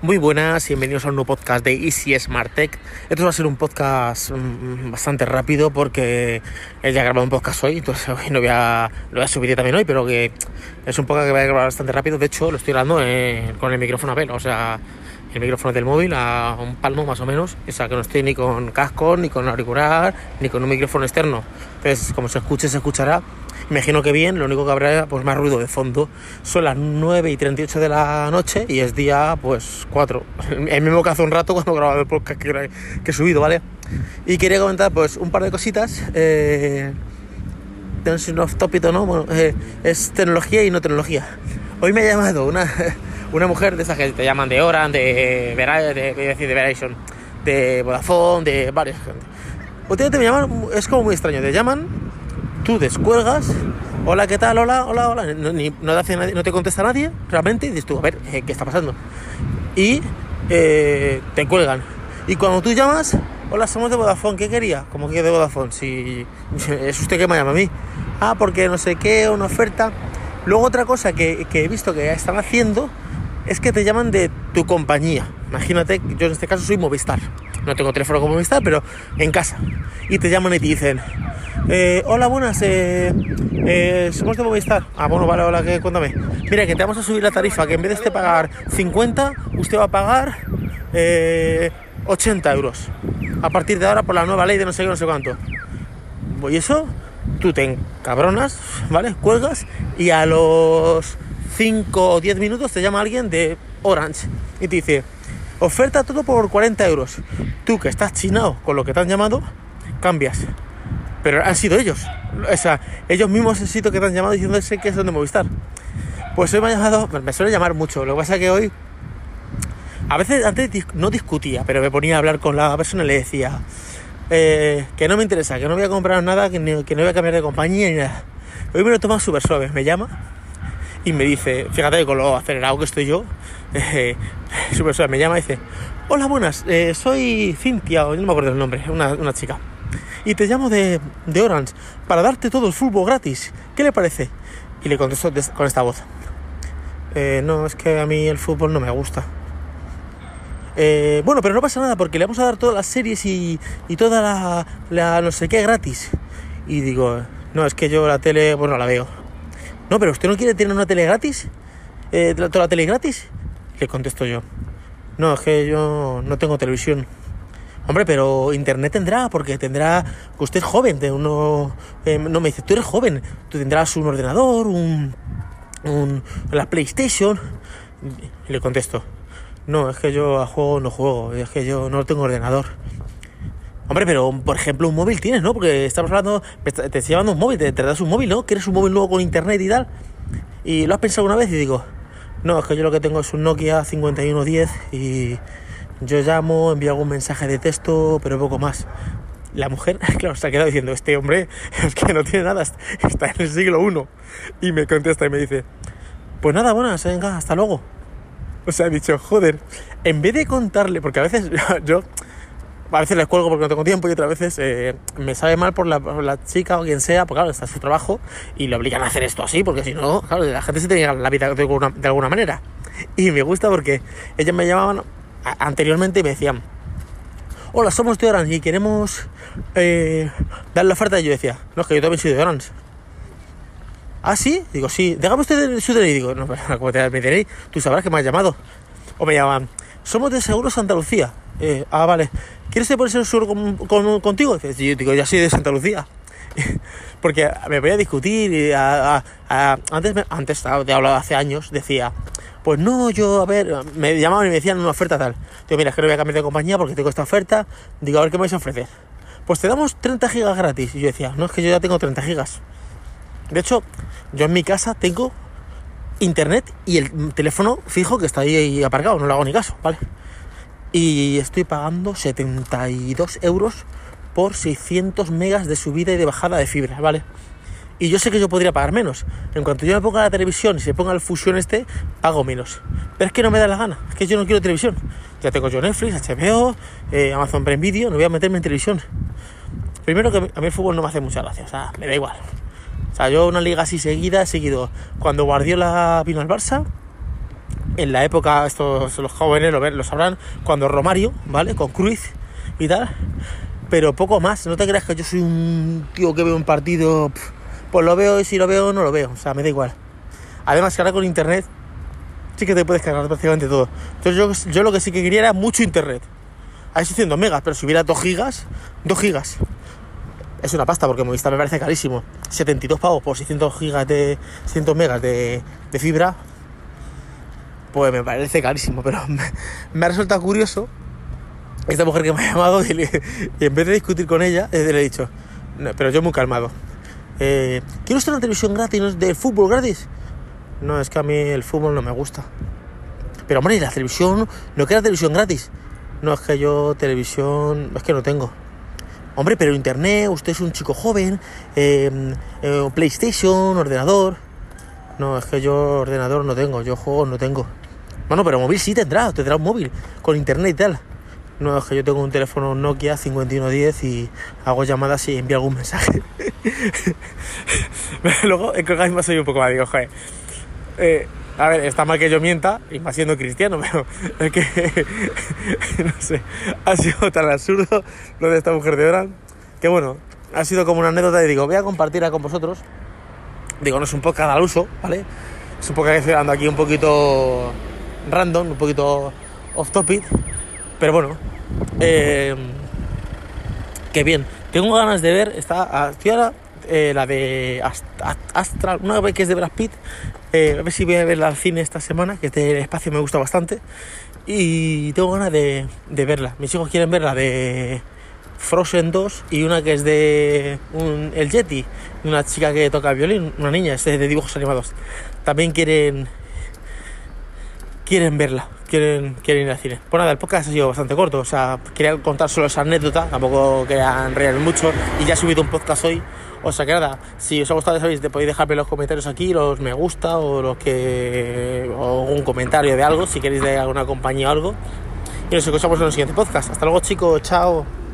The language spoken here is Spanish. Muy buenas, bienvenidos a un nuevo podcast de Easy Smart Tech. Esto va a ser un podcast bastante rápido porque ya he grabado un podcast hoy, entonces hoy lo voy a subir también hoy, pero que es un podcast que voy a grabar bastante rápido. De hecho, lo estoy grabando con el micrófono a pelo, o sea, el micrófono del móvil a un palmo más o menos, o sea, que no estoy ni con casco, ni con auricular, ni con un micrófono externo. Entonces, como se escuche, se escuchará. Imagino que bien, lo único que habrá pues más ruido de fondo. Son las 9:38 de la noche y es día pues 4. El mismo que hace un rato cuando grababa el podcast que he subido, ¿vale? Y quería comentar pues un par de cositas. No sé si es off topic o no, bueno, es tecnología y no tecnología. Hoy me ha llamado una mujer de esas que te llaman de Orange, de Verizon, de Vodafone, de varias gente. Últimamente me llaman, es como muy extraño, te llaman, tú descuelgas, hola, ¿qué tal? Hola, no te contesta nadie, realmente, y dices tú, a ver, ¿qué está pasando? Y te cuelgan. Y cuando tú llamas, hola, somos de Vodafone, ¿qué quería? ¿Cómo que de Vodafone? Si es usted que me llama a mí. Ah, porque no sé qué, una oferta. Luego otra cosa que he visto que están haciendo es que te llaman de tu compañía. Imagínate, yo en este caso soy Movistar. No tengo teléfono como Movistar, pero en casa. Y te llaman y te dicen... hola, buenas, somos de Movistar. Ah, bueno, vale, hola, cuéntame. Mira, que te vamos a subir la tarifa, que en vez de pagar 50, usted va a pagar 80 euros. A partir de ahora, por la nueva ley de no sé qué, no sé cuánto. Y eso, tú te encabronas, ¿vale? Cuelgas y a los 5 o 10 minutos te llama alguien de Orange y te dice, oferta todo por 40 euros. Tú, que estás chinado con lo que te han llamado, cambias. Pero han sido ellos, o sea, ellos mismos el sitio que te han llamado diciéndose que es donde Movistar. Pues hoy me han llamado, me suele llamar mucho, lo que pasa es que hoy, a veces antes no discutía, pero me ponía a hablar con la persona y le decía que no me interesa, que no voy a comprar nada, que no voy a cambiar de compañía ni nada. Hoy me lo toman súper suave, me llama y me dice, fíjate con lo acelerado que estoy yo, súper suave, me llama y dice, hola buenas, soy Cintia, o no me acuerdo el nombre, una chica. Y te llamo de Orange para darte todo el fútbol gratis. ¿Qué le parece? Y le contesto con esta voz. No, es que a mí el fútbol no me gusta. Bueno, pero no pasa nada porque le vamos a dar todas las series y toda la no sé qué gratis. Y digo, no, es que yo la tele, bueno, la veo. No, pero ¿usted no quiere tener una tele gratis? ¿Toda la tele gratis? Le contesto yo. No, es que yo no tengo televisión. Hombre, pero internet tendrá, porque tendrá... Que usted es joven, no me dice, tú eres joven, tú tendrás un ordenador, la PlayStation... Y le contesto, no, es que yo a juego no juego, es que yo no tengo ordenador. Hombre, pero, por ejemplo, un móvil tienes, ¿no? Porque estamos hablando, te estás llevando un móvil, te das un móvil, ¿no? ¿Quieres un móvil nuevo con internet y tal? Y lo has pensado una vez y digo, no, es que yo lo que tengo es un Nokia 5110 y... Yo llamo, envío algún mensaje de texto, pero poco más. La mujer, claro, se ha quedado diciendo, este hombre es que no tiene nada, está en el siglo I. Y me contesta y me dice, pues nada, buenas, venga, hasta luego. O sea, he dicho, joder, en vez de contarle, porque a veces yo, a veces les cuelgo porque no tengo tiempo y otras veces me sabe mal por la chica o quien sea, porque claro, está en su trabajo y le obligan a hacer esto así, porque si no, claro, la gente se tiene la vida de alguna manera. Y me gusta porque ellas me llamaban... Anteriormente me decían, hola, somos de Orange y queremos dar la oferta. Y yo decía, no, es que yo también soy de Orange. ¿Ah, sí? Digo, sí, déjame usted su DNI. Digo, no, como te mi DNI, tú sabrás que me has llamado. O me llaman, somos de Seguros Santa Lucía. Ah, vale, ¿quieres ponerse el seguro contigo? Y yo digo, ya soy de Santa Lucía. Porque me voy a discutir y antes de hablar hace años decía, pues no, yo, a ver, me llamaban y me decían una oferta tal. Digo, mira, es que no voy a cambiar de compañía porque tengo esta oferta. Digo, a ver, ¿qué me vais a ofrecer? Pues te damos 30 gigas gratis. Y yo decía, no, es que yo ya tengo 30 gigas. De hecho, yo en mi casa tengo internet y el teléfono fijo que está ahí aparcado, no le hago ni caso, ¿vale? Y estoy pagando 72 euros por 600 megas de subida y de bajada de fibra, ¿vale? Y yo sé que yo podría pagar menos. En cuanto yo me ponga la televisión y se ponga el fusión este, pago menos. Pero es que no me da la gana, es que yo no quiero televisión. Ya tengo yo Netflix, HBO, Amazon Prime Video, no voy a meterme en televisión. Primero que a mí el fútbol no me hace mucha gracia, o sea, me da igual. O sea, yo una liga así seguida he seguido. Cuando Guardiola vino al Barça, en la época, estos los jóvenes lo sabrán, cuando Romario, ¿vale? Con Cruyff y tal, pero poco más. No te creas que yo soy un tío que veo un partido, pues lo veo y si lo veo no lo veo, o sea, me da igual. Además que ahora con internet sí que te puedes cargar prácticamente todo. Entonces yo lo que sí que quería era mucho internet. Ahí sí 100 megas, pero si hubiera 2 gigas, es una pasta, porque Movistar me parece carísimo. 72 pavos por 600 gigas de 600 megas de fibra, pues me parece carísimo. Pero me ha resultado curioso esta mujer que me ha llamado y en vez de discutir con ella, le he dicho, no, pero yo muy calmado, ¿quiere usted una televisión gratis, de fútbol gratis? No, es que a mí el fútbol no me gusta. Pero hombre, ¿y la televisión? ¿No queda televisión gratis? No, es que yo televisión, es que no tengo. Hombre, pero internet, usted es un chico joven, PlayStation, ordenador. No, es que yo ordenador no tengo, yo juegos no tengo. Bueno, pero móvil sí tendrá un móvil, con internet y tal. No, es que yo tengo un teléfono Nokia 5110 y hago llamadas y envío algún mensaje. Luego, creo que a mí me soy un poco más, digo, joder. A ver, está mal que yo mienta, y más siendo cristiano, pero es que, no sé, ha sido tan absurdo lo de esta mujer de Orange, que bueno, ha sido como una anécdota y digo, voy a compartirla con vosotros. Digo, no es un podcast al uso, ¿vale? Es un podcast que estoy dando aquí un poquito random, un poquito off topic, pero bueno, que bien. Tengo ganas de ver, estoy ahora, la de Astral, una vez que es de Brad Pitt, a ver si voy a verla al cine esta semana, que este espacio me gusta bastante y tengo ganas de verla. Mis hijos quieren verla de Frozen 2 y una que es de el Yeti, una chica que toca violín, una niña, es de dibujos animados. También quieren verla, quieren ir al cine. Pues nada, el podcast ha sido bastante corto, o sea, quería contar solo esa anécdota, tampoco querían reír mucho y ya he subido un podcast hoy. O sea que nada, si os ha gustado, sabéis, podéis dejarme los comentarios aquí, los me gusta o un comentario de algo, si queréis de alguna compañía o algo. Y nos escuchamos en el siguiente podcast. Hasta luego, chicos, chao.